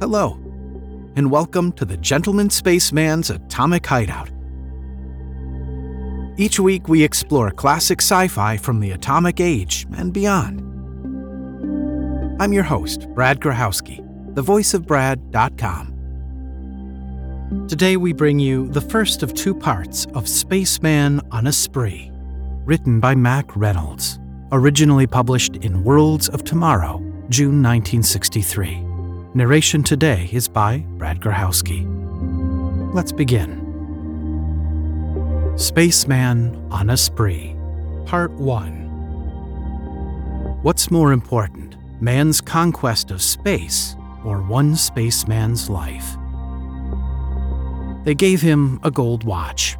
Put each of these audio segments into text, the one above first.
Hello, and welcome to the Gentleman Spaceman's Atomic Hideout. Each week we explore classic sci-fi from the atomic age and beyond. I'm your host, Brad Grochowski, the voice of Brad.com. Today we bring you the first of two parts of Spaceman On A Spree, written by Mack Reynolds, originally published in Worlds of Tomorrow, June 1963. Narration today is by Brad Grochowski. Let's begin. Spaceman On A Spree, Part 1. What's more important? Man's conquest of space, or one spaceman's life. They gave him a gold watch.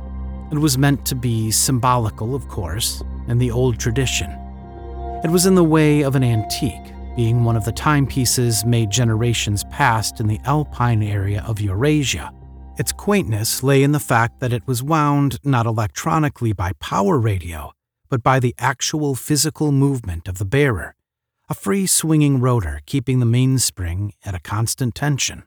It was meant to be symbolical, of course, in the old tradition. It was in the way of an antique, being one of the timepieces made generations past in the Alpine area of Eurasia. Its quaintness lay in the fact that it was wound not electronically by power radio, but by the actual physical movement of the bearer. A free swinging rotor keeping the mainspring at a constant tension.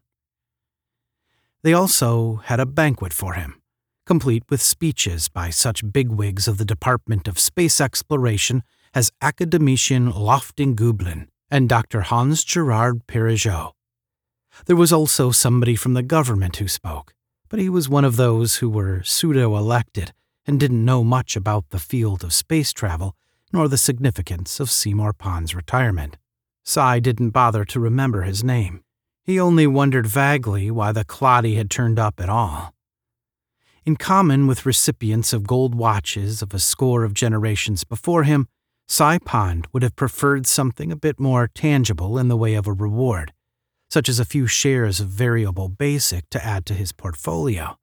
They also had a banquet for him, complete with speeches by such bigwigs of the Department of Space Exploration as academician Lofting Gubelin and Dr. Hans Girard-Perregaux. There was also somebody from the government who spoke, but he was one of those who were pseudo-elected and didn't know much about the field of space travel nor the significance of Seymour Pond's retirement. Sy didn't bother to remember his name. He only wondered vaguely why the cloddy had turned up at all. In common with recipients of gold watches of a score of generations before him, Sy Pond would have preferred something a bit more tangible in the way of a reward, such as a few shares of Variable Basic to add to his portfolio.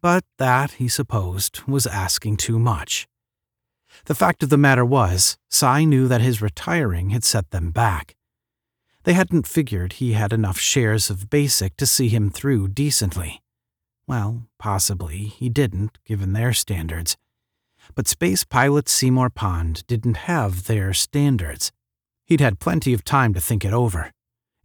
But that, he supposed, was asking too much. The fact of the matter was, Sy knew that his retiring had set them back. They hadn't figured he had enough shares of Basic to see him through decently. Well, possibly he didn't, given their standards. But space pilot Seymour Pond didn't have their standards. He'd had plenty of time to think it over.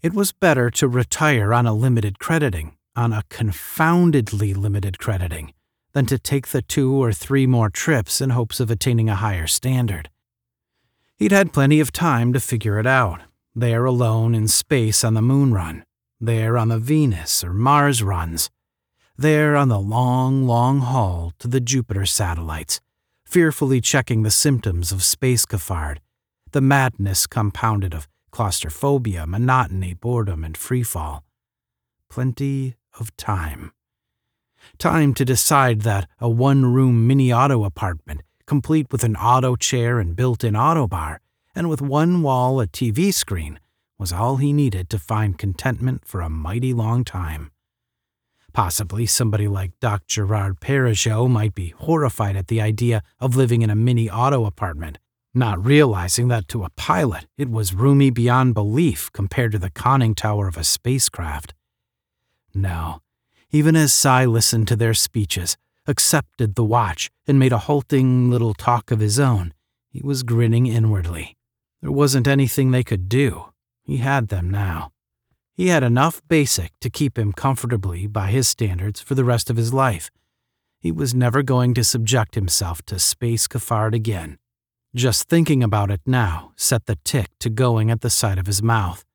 It was better to retire on a limited crediting, on a confoundedly limited crediting, than to take the 2 or 3 more trips in hopes of attaining a higher standard. He'd had plenty of time to figure it out, there alone in space on the moon run, there on the Venus or Mars runs, there on the long, long haul to the Jupiter satellites, fearfully checking the symptoms of space cafard, the madness compounded of claustrophobia, monotony, boredom, and freefall. Plenty of time. Time to decide that a one-room mini-auto apartment, complete with an auto chair and built-in auto bar, and with one wall a TV screen, was all he needed to find contentment for a mighty long time. Possibly somebody like Dr. Girard-Perregaux might be horrified at the idea of living in a mini-auto apartment, not realizing that to a pilot it was roomy beyond belief compared to the conning tower of a spacecraft. No. Even as Sy listened to their speeches, accepted the watch, and made a halting little talk of his own, he was grinning inwardly. There wasn't anything they could do. He had them now. He had enough Basic to keep him comfortably, by his standards, for the rest of his life. He was never going to subject himself to space cafard again. Just thinking about it now set the tick to going at the side of his mouth.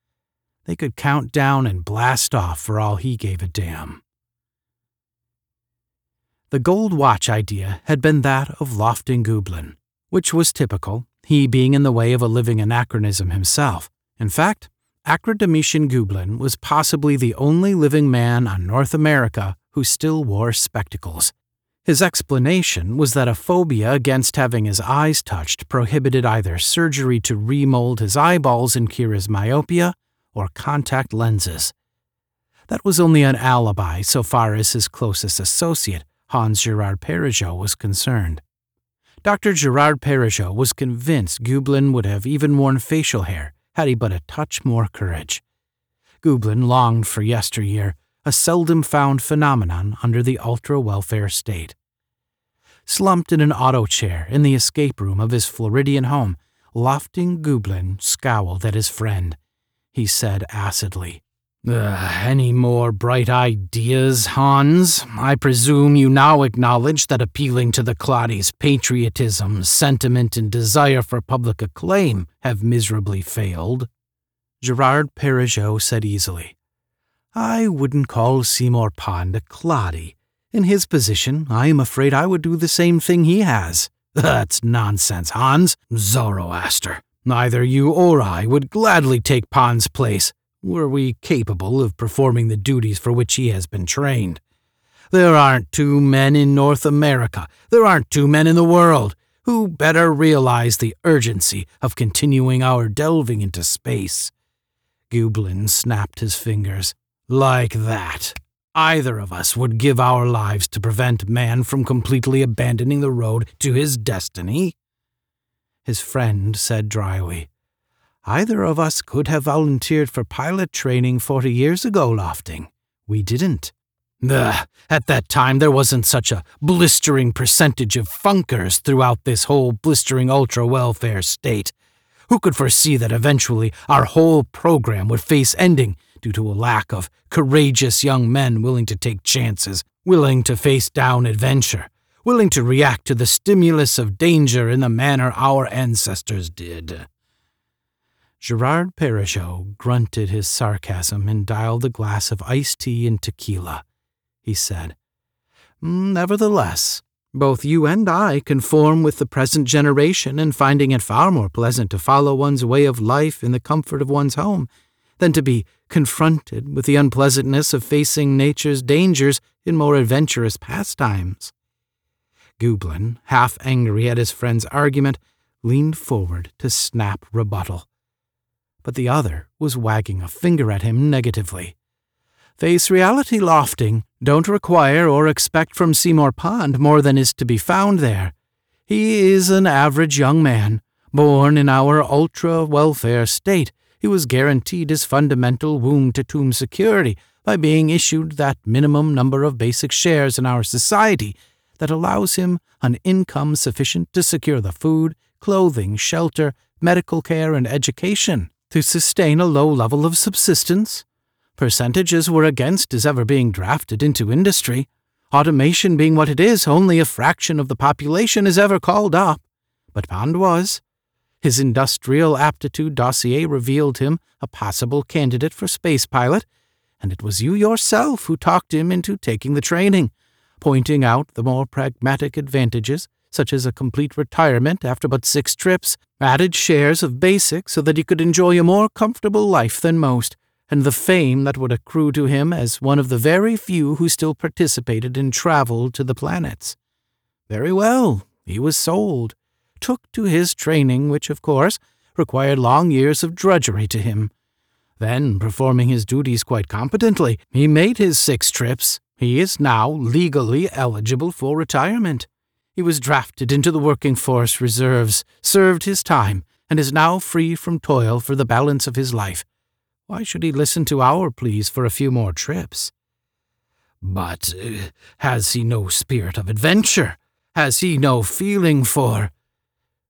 They could count down and blast off for all he gave a damn. The gold watch idea had been that of Lofting Gubelin, which was typical, he being in the way of a living anachronism himself. In fact, academician Gubelin was possibly the only living man on North America who still wore spectacles. His explanation was that a phobia against having his eyes touched prohibited either surgery to remold his eyeballs and cure his myopia, or contact lenses. That was only an alibi so far as his closest associate, Hans Girard-Perregaux, was concerned. Dr. Girard-Perregaux was convinced Gubelin would have even worn facial hair had he but a touch more courage. Gubelin longed for yesteryear, a seldom found phenomenon under the ultra-welfare state. Slumped in an auto chair in the escape room of his Floridian home, Lofting Gubelin scowled at his friend. He said acidly, Any more bright ideas, Hans? I presume you now acknowledge that appealing to the Claudi's patriotism, sentiment, and desire for public acclaim have miserably failed. Girard-Perregaux said easily, I wouldn't call Seymour Pond a Claudi. In his position, I am afraid I would do the same thing he has. That's nonsense, Hans. Zoroaster. Neither you or I would gladly take Pond's place, were we capable of performing the duties for which he has been trained. There aren't two men in North America, there aren't two men in the world, who better realize the urgency of continuing our delving into space. Gubelin snapped his fingers. Like that. Either of us would give our lives to prevent man from completely abandoning the road to his destiny. His friend said dryly, Either of us could have volunteered for pilot training 40 years ago, Lofting. We didn't. At that time, there wasn't such a blistering percentage of funkers throughout this whole blistering ultra-welfare state. Who could foresee that eventually our whole program would face ending due to a lack of courageous young men willing to take chances, willing to face down adventure, willing to react to the stimulus of danger in the manner our ancestors did? Girard-Perregaux grunted his sarcasm and dialed a glass of iced tea and tequila. He said, Nevertheless, both you and I conform with the present generation in finding it far more pleasant to follow one's way of life in the comfort of one's home than to be confronted with the unpleasantness of facing nature's dangers in more adventurous pastimes. Gubelin, half angry at his friend's argument, leaned forward to snap rebuttal. But the other was wagging a finger at him negatively. Face reality, Lofting. Don't require or expect from Seymour Pond more than is to be found there. He is an average young man. Born in our ultra-welfare state, he was guaranteed his fundamental womb-to-tomb security by being issued that minimum number of basic shares in our society that allows him an income sufficient to secure the food, clothing, shelter, medical care, and education to sustain a low level of subsistence. Percentages were against his ever being drafted into industry. Automation being what it is, only a fraction of the population is ever called up. But Pond was. His industrial aptitude dossier revealed him a possible candidate for space pilot, and it was you yourself who talked him into taking the training, pointing out the more pragmatic advantages, such as a complete retirement after but 6 trips, added shares of basic so that he could enjoy a more comfortable life than most, and the fame that would accrue to him as one of the very few who still participated in travel to the planets. Very well, he was sold, took to his training, which, of course, required long years of drudgery to him. Then, performing his duties quite competently, he made his 6 trips. He is now legally eligible for retirement. He was drafted into the working force reserves, served his time, and is now free from toil for the balance of his life. Why should he listen to our pleas for a few more trips? But has he no spirit of adventure? Has he no feeling for...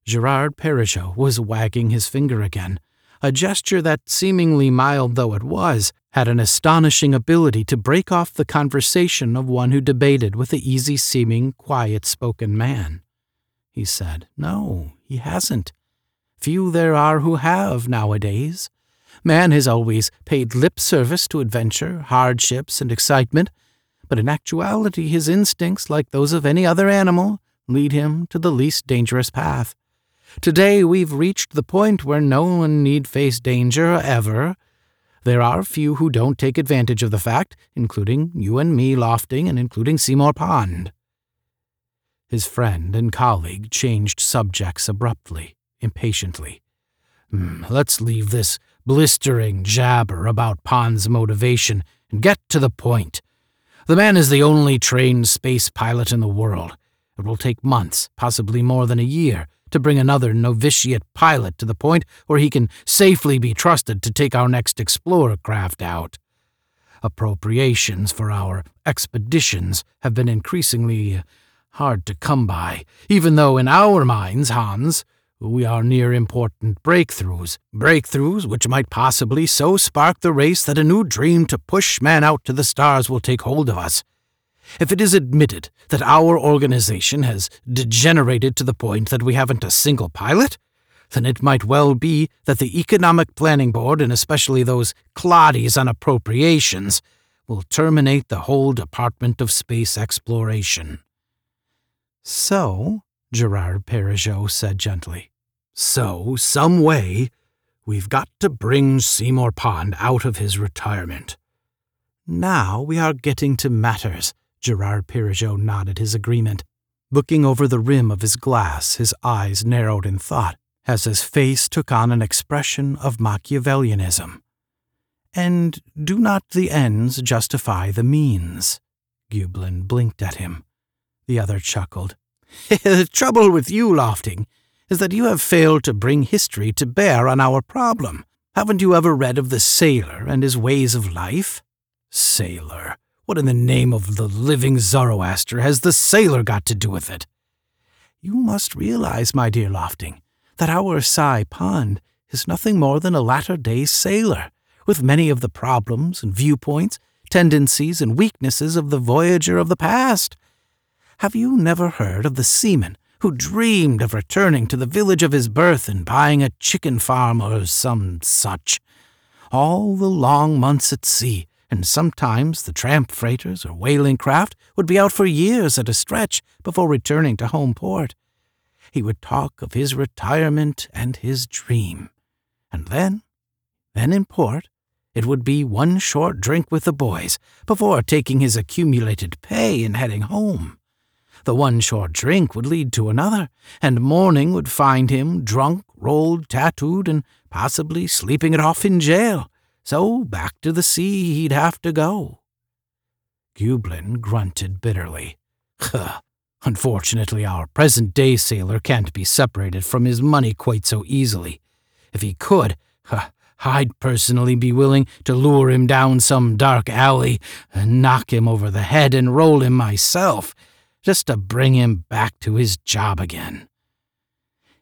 Girard-Perregaux was wagging his finger again, a gesture that, seemingly mild though it was, had an astonishing ability to break off the conversation of one who debated with the easy-seeming, quiet-spoken man. He said, No, he hasn't. Few there are who have nowadays. Man has always paid lip service to adventure, hardships, and excitement, but in actuality his instincts, like those of any other animal, lead him to the least dangerous path. Today we've reached the point where no one need face danger ever. There are few who don't take advantage of the fact, including you and me, Lofting, and including Seymour Pond. His friend and colleague changed subjects abruptly, impatiently. Let's leave this blistering jabber about Pond's motivation and get to the point. The man is the only trained space pilot in the world. It will take months, possibly more than a year, to bring another novitiate pilot to the point where he can safely be trusted to take our next explorer craft out. Appropriations for our expeditions have been increasingly hard to come by, even though in our minds, Hans, We are near important breakthroughs which might possibly so spark the race that a new dream to push man out to the stars will take hold of us. If it is admitted that our organization has degenerated to the point that we haven't a single pilot, then it might well be that the Economic Planning Board, and especially those cloddies on appropriations, will terminate the whole Department of Space Exploration. So, Girard-Perregaux said gently, so, some way, we've got to bring Seymour Pond out of his retirement. Now we are getting to matters, Girard-Perregaux nodded his agreement. Looking over the rim of his glass, his eyes narrowed in thought, as his face took on an expression of Machiavellianism. And do not the ends justify the means? Gubelin blinked at him. The other chuckled. The trouble with you, Lofting, is that you have failed to bring history to bear on our problem. Haven't you ever read of the sailor and his ways of life? Sailor? What in the name of the living Zoroaster has the sailor got to do with it? You must realize, my dear Lofting, that our Seymour Pond is nothing more than a latter-day sailor, with many of the problems and viewpoints, tendencies and weaknesses of the voyager of the past. Have you never heard of the seaman who dreamed of returning to the village of his birth and buying a chicken farm or some such? All the long months at sea, and sometimes the tramp freighters or whaling craft would be out for years at a stretch before returning to home port. He would talk of his retirement and his dream. And then in port, it would be one short drink with the boys before taking his accumulated pay and heading home. The one short drink would lead to another, and morning would find him drunk, rolled, tattooed, and possibly sleeping it off in jail. So back to the sea he'd have to go. Gubelin grunted bitterly. Unfortunately, our present-day sailor can't be separated from his money quite so easily. If he could, I'd personally be willing to lure him down some dark alley, knock him over the head and roll him myself, just to bring him back to his job again.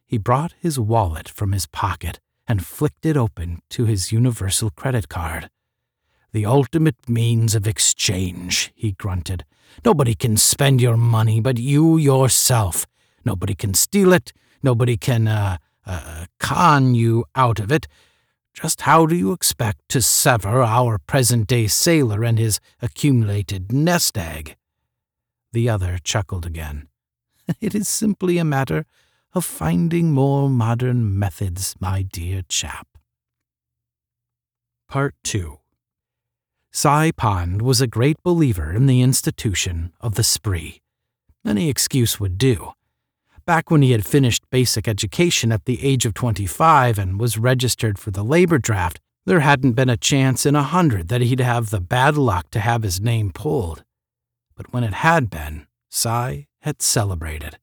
He brought his wallet from his pocket and flicked it open to his universal credit card. The ultimate means of exchange, he grunted. Nobody can spend your money but you yourself. Nobody can steal it. Nobody can con you out of it. Just how do you expect to sever our present-day sailor and his accumulated nest egg? The other chuckled again. It is simply a matter of finding more modern methods, my dear chap. Part 2. Seymour Pond was a great believer in the institution of the spree. Any excuse would do. Back when he had finished basic education at the age of 25 and was registered for the labor draft, there hadn't been a chance in 100 that he'd have the bad luck to have his name pulled. But when it had been, Seymour had celebrated.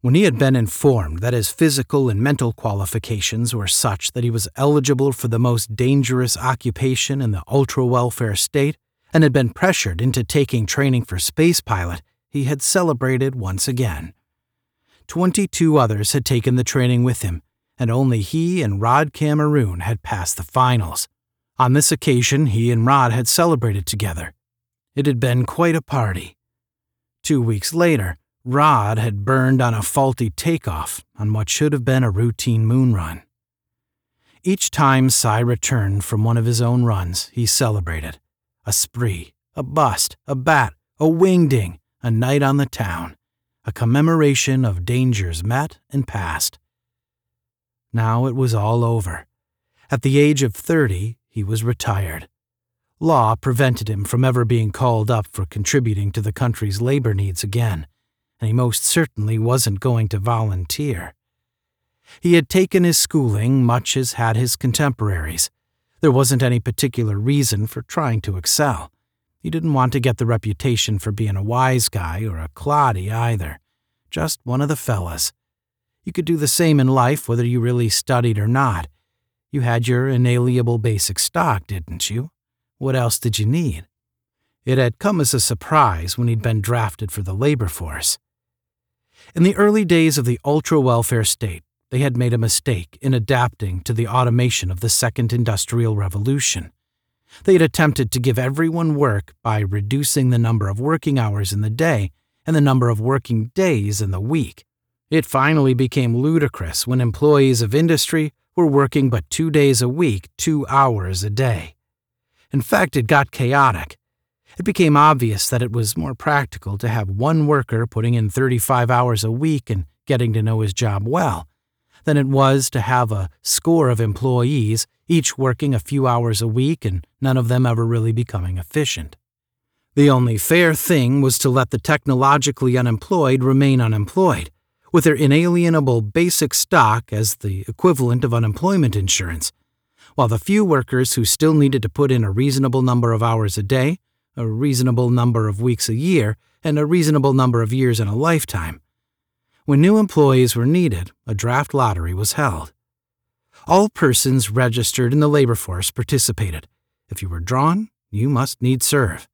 When he had been informed that his physical and mental qualifications were such that he was eligible for the most dangerous occupation in the ultra-welfare state and had been pressured into taking training for space pilot, he had celebrated once again. 22 others had taken the training with him, and only he and Rod Cameron had passed the finals. On this occasion, he and Rod had celebrated together. It had been quite a party. 2 weeks later, Rod had burned on a faulty takeoff on what should have been a routine moon run. Each time Cy returned from one of his own runs, he celebrated. A spree, a bust, a bat, a wingding, a night on the town, a commemoration of dangers met and past. Now it was all over. At the age of 30, he was retired. Law prevented him from ever being called up for contributing to the country's labor needs again, and he most certainly wasn't going to volunteer. He had taken his schooling much as had his contemporaries. There wasn't any particular reason for trying to excel. He didn't want to get the reputation for being a wise guy or a cloddy either. Just one of the fellas. You could do the same in life whether you really studied or not. You had your inalienable basic stock, didn't you? What else did you need? It had come as a surprise when he'd been drafted for the labor force. In the early days of the ultra-welfare state, they had made a mistake in adapting to the automation of the Second Industrial Revolution. They had attempted to give everyone work by reducing the number of working hours in the day and the number of working days in the week. It finally became ludicrous when employees of industry were working but 2 days a week, 2 hours a day. In fact, it got chaotic. It became obvious that it was more practical to have one worker putting in 35 hours a week and getting to know his job well than it was to have a score of employees, each working a few hours a week and none of them ever really becoming efficient. The only fair thing was to let the technologically unemployed remain unemployed, with their inalienable basic stock as the equivalent of unemployment insurance, while the few workers who still needed to put in a reasonable number of hours a day, a reasonable number of weeks a year, and a reasonable number of years in a lifetime. When new employees were needed, a draft lottery was held. All persons registered in the labor force participated. If you were drawn, you must needs serve.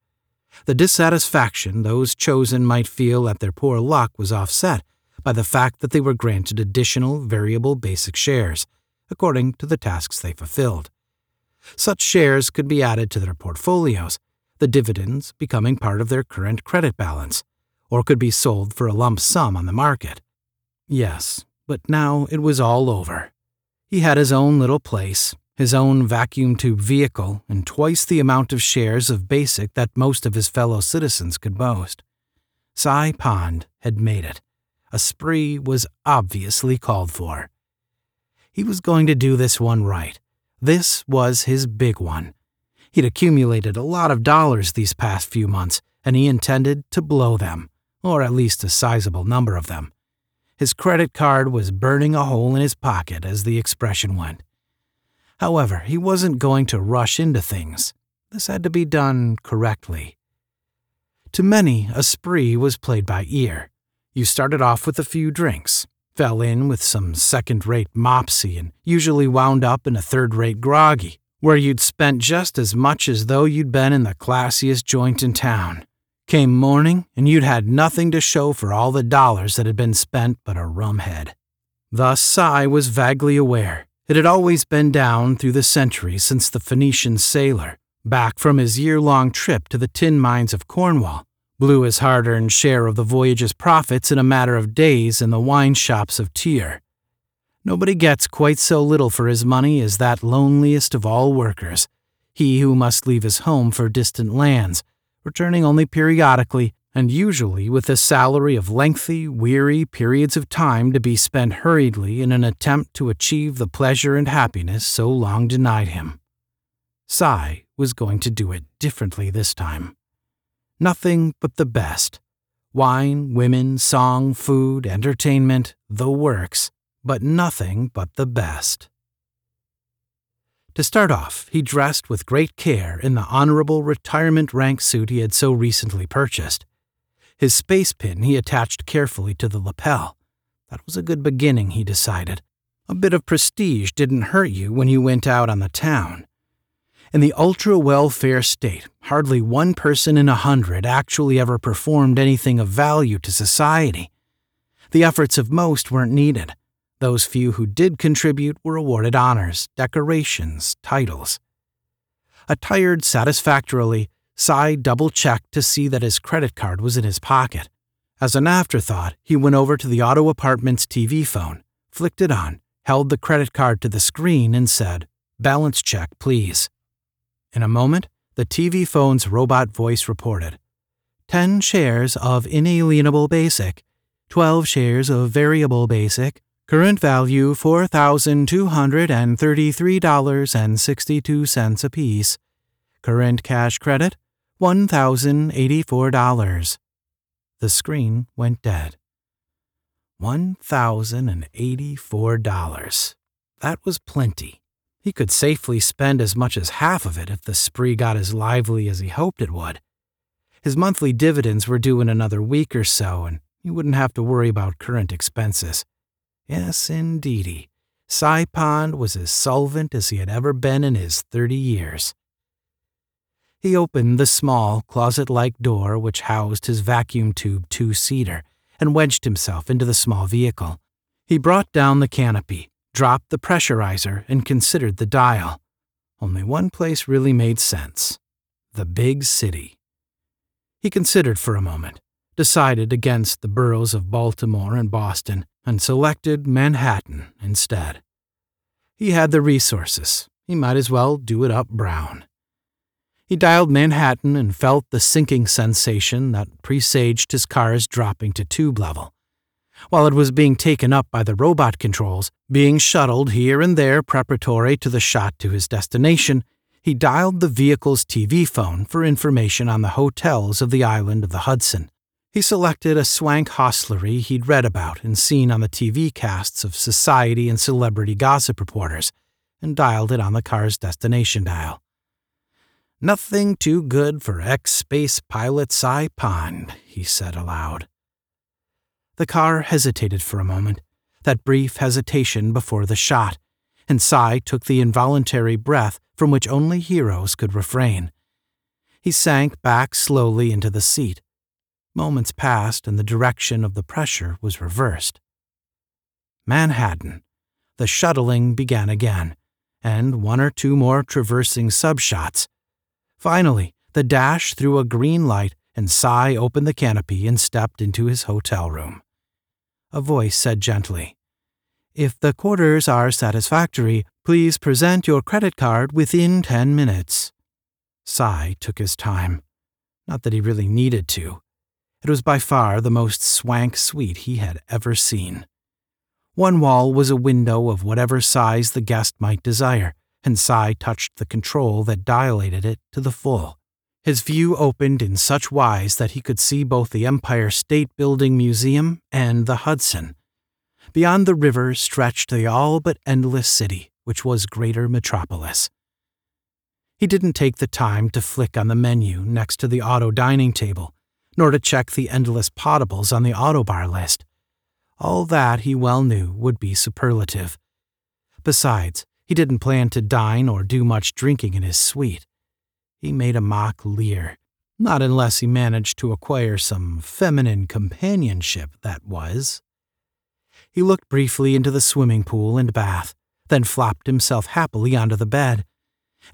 The dissatisfaction those chosen might feel at their poor luck was offset by the fact that they were granted additional variable basic shares, according to the tasks they fulfilled. Such shares could be added to their portfolios, the dividends becoming part of their current credit balance, or could be sold for a lump sum on the market. Yes, but now it was all over. He had his own little place, his own vacuum tube vehicle, and twice the amount of shares of basic that most of his fellow citizens could boast. Seymour Pond had made it. A spree was obviously called for. He was going to do this one right. This was his big one. He'd accumulated a lot of dollars these past few months, and he intended to blow them, or at least a sizable number of them. His credit card was burning a hole in his pocket, as the expression went. However, he wasn't going to rush into things. This had to be done correctly. To many, a spree was played by ear. You started off with a few drinks, fell in with some second-rate mopsy, and usually wound up in a third-rate groggy, where you'd spent just as much as though you'd been in the classiest joint in town. Came morning, and you'd had nothing to show for all the dollars that had been spent but a rumhead. Thus Sy was vaguely aware. It had always been down through the centuries since the Phoenician sailor, back from his year-long trip to the tin mines of Cornwall, blew his hard-earned share of the voyage's profits in a matter of days in the wine shops of Tyre. Nobody gets quite so little for his money as that loneliest of all workers, he who must leave his home for distant lands, returning only periodically and usually with a salary of lengthy, weary periods of time to be spent hurriedly in an attempt to achieve the pleasure and happiness so long denied him. Sy was going to do it differently this time. Nothing but the best. Wine, women, song, food, entertainment, the works. But nothing but the best. To start off, he dressed with great care in the honorable retirement rank suit he had so recently purchased. His space pin he attached carefully to the lapel. That was a good beginning, he decided. A bit of prestige didn't hurt you when you went out on the town. In the ultra-welfare state, hardly one person in 100 actually ever performed anything of value to society. The efforts of most weren't needed. Those few who did contribute were awarded honors, decorations, titles. Attired satisfactorily, Sy double-checked to see that his credit card was in his pocket. As an afterthought, he went over to the auto apartment's TV phone, flicked it on, held the credit card to the screen, and said, "Balance check, please." In a moment, the TV phone's robot voice reported, 10 shares of inalienable basic, 12 shares of variable basic, current value $4,233.62 apiece. Current cash credit $1,084. The screen went dead. $1,084. That was plenty. He could safely spend as much as half of it if the spree got as lively as he hoped it would. His monthly dividends were due in another week or so, and he wouldn't have to worry about current expenses. Yes, indeedy, Seymour Pond was as solvent as he had ever been in his 30 years. He opened the small, closet-like door which housed his vacuum tube two-seater and wedged himself into the small vehicle. He brought down the canopy, dropped the pressurizer, and considered the dial. Only one place really made sense. The big city. He considered for a moment, decided against the boroughs of Baltimore and Boston, and selected Manhattan instead. He had the resources. He might as well do it up brown. He dialed Manhattan and felt the sinking sensation that presaged his car's dropping to tube level. While it was being taken up by the robot controls, being shuttled here and there preparatory to the shot to his destination, he dialed the vehicle's TV phone for information on the hotels of the island of the Hudson. He selected a swank hostelry he'd read about and seen on the TV casts of society and celebrity gossip reporters, and dialed it on the car's destination dial. "Nothing too good for ex-space pilot Cy Pond," he said aloud. The car hesitated for a moment, that brief hesitation before the shot, and Cy took the involuntary breath from which only heroes could refrain. He sank back slowly into the seat. Moments passed and the direction of the pressure was reversed. Manhattan. The shuttling began again, and one or two more traversing subshots. Finally, the dash threw a green light and Cy opened the canopy and stepped into his hotel room. A voice said gently, "If the quarters are satisfactory, please present your credit card within 10 minutes. Cy took his time. Not that he really needed to. It was by far the most swank suite he had ever seen. One wall was a window of whatever size the guest might desire, and Cy touched the control that dilated it to the full. His view opened in such wise that he could see both the Empire State Building Museum and the Hudson. Beyond the river stretched the all but endless city, which was Greater Metropolis. He didn't take the time to flick on the menu next to the auto dining table, nor to check the endless potables on the auto bar list. All that he well knew would be superlative. Besides, he didn't plan to dine or do much drinking in his suite. He made a mock leer, not unless he managed to acquire some feminine companionship, that was. He looked briefly into the swimming pool and bath, then flopped himself happily onto the bed.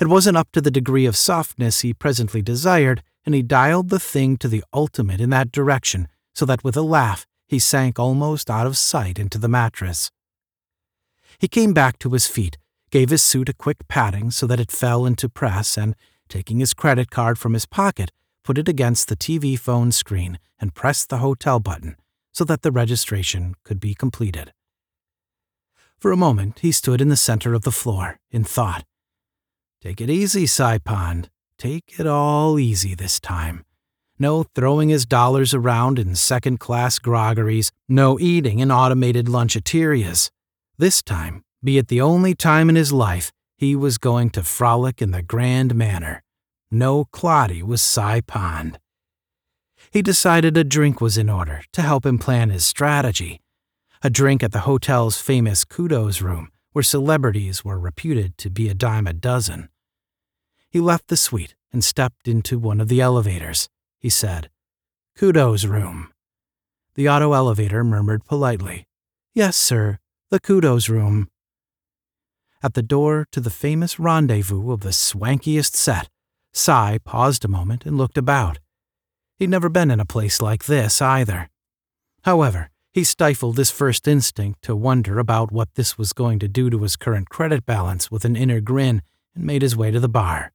It wasn't up to the degree of softness he presently desired, and he dialed the thing to the ultimate in that direction, so that with a laugh he sank almost out of sight into the mattress. He came back to his feet, gave his suit a quick patting so that it fell into press, and, taking his credit card from his pocket, put it against the TV phone screen and pressed the hotel button, so that the registration could be completed. For a moment, he stood in the center of the floor, in thought. Take it easy, Cy Pond. Take it all easy this time. No throwing his dollars around in second-class groggeries, no eating in automated luncheterias. This time, be it the only time in his life, he was going to frolic in the grand manner. No Cloddy was Cy Pond. He decided a drink was in order to help him plan his strategy. A drink at the hotel's famous Kudos Room, where celebrities were reputed to be a dime a dozen. He left the suite and stepped into one of the elevators. He said, "Kudos Room." The auto elevator murmured politely, "Yes, sir, the Kudos Room." At the door to the famous rendezvous of the swankiest set, Cy paused a moment and looked about. He'd never been in a place like this, either. However, he stifled his first instinct to wonder about what this was going to do to his current credit balance with an inner grin and made his way to the bar.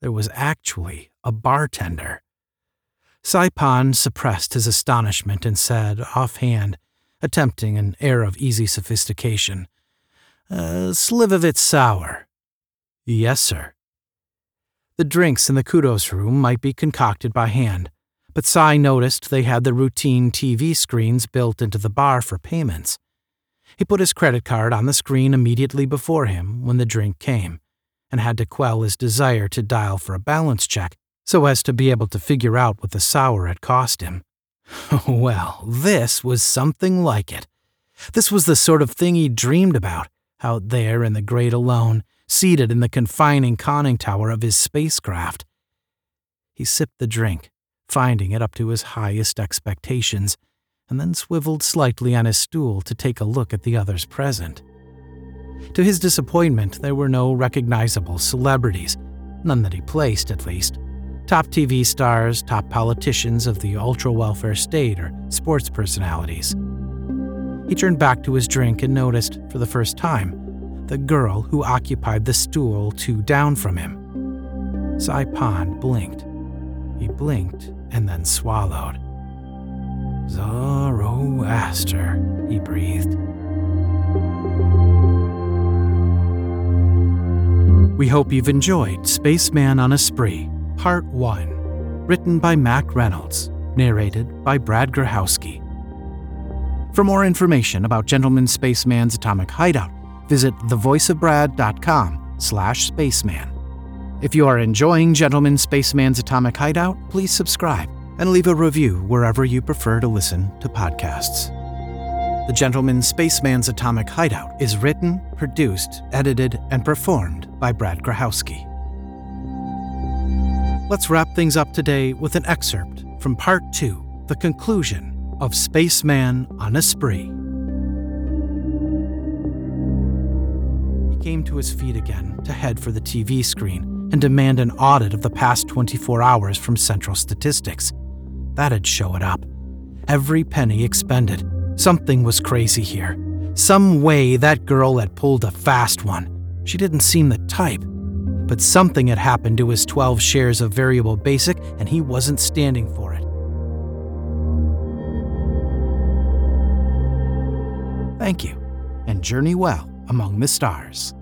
There was actually a bartender. Cy Pond suppressed his astonishment and said, offhand, attempting an air of easy sophistication, "A sliver of it sour." "Yes, sir." The drinks in the Kudos Room might be concocted by hand, but Cy noticed they had the routine TV screens built into the bar for payments. He put his credit card on the screen immediately before him when the drink came, and had to quell his desire to dial for a balance check so as to be able to figure out what the sour had cost him. Well, this was something like it. This was the sort of thing he dreamed about, out there in the great alone, seated in the confining conning tower of his spacecraft. He sipped the drink, finding it up to his highest expectations, and then swiveled slightly on his stool to take a look at the others present. To his disappointment, there were no recognizable celebrities, none that he placed at least. Top TV stars, top politicians of the ultra-welfare state, or sports personalities. He turned back to his drink and noticed, for the first time, the girl who occupied the stool 2 down from him. Sai Pond blinked. He blinked and then swallowed. Zoroaster, he breathed. We hope you've enjoyed Spaceman on a Spree, Part 1, written by Mack Reynolds, narrated by Brad Grochowski. For more information about Gentleman Spaceman's Atomic Hideout, visit thevoiceofbrad.com/spaceman. If you are enjoying Gentleman Spaceman's Atomic Hideout, please subscribe and leave a review wherever you prefer to listen to podcasts. The Gentleman Spaceman's Atomic Hideout is written, produced, edited, and performed by Brad Grochowski. Let's wrap things up today with an excerpt from Part 2, the conclusion of Spaceman on a Spree. He came to his feet again to head for the TV screen and demand an audit of the past 24 hours from Central Statistics. That'd show it up. Every penny expended. Something was crazy here. Some way that girl had pulled a fast one. She didn't seem the type. But something had happened to his 12 shares of variable basic, and he wasn't standing for it. Thank you, and journey well among the stars.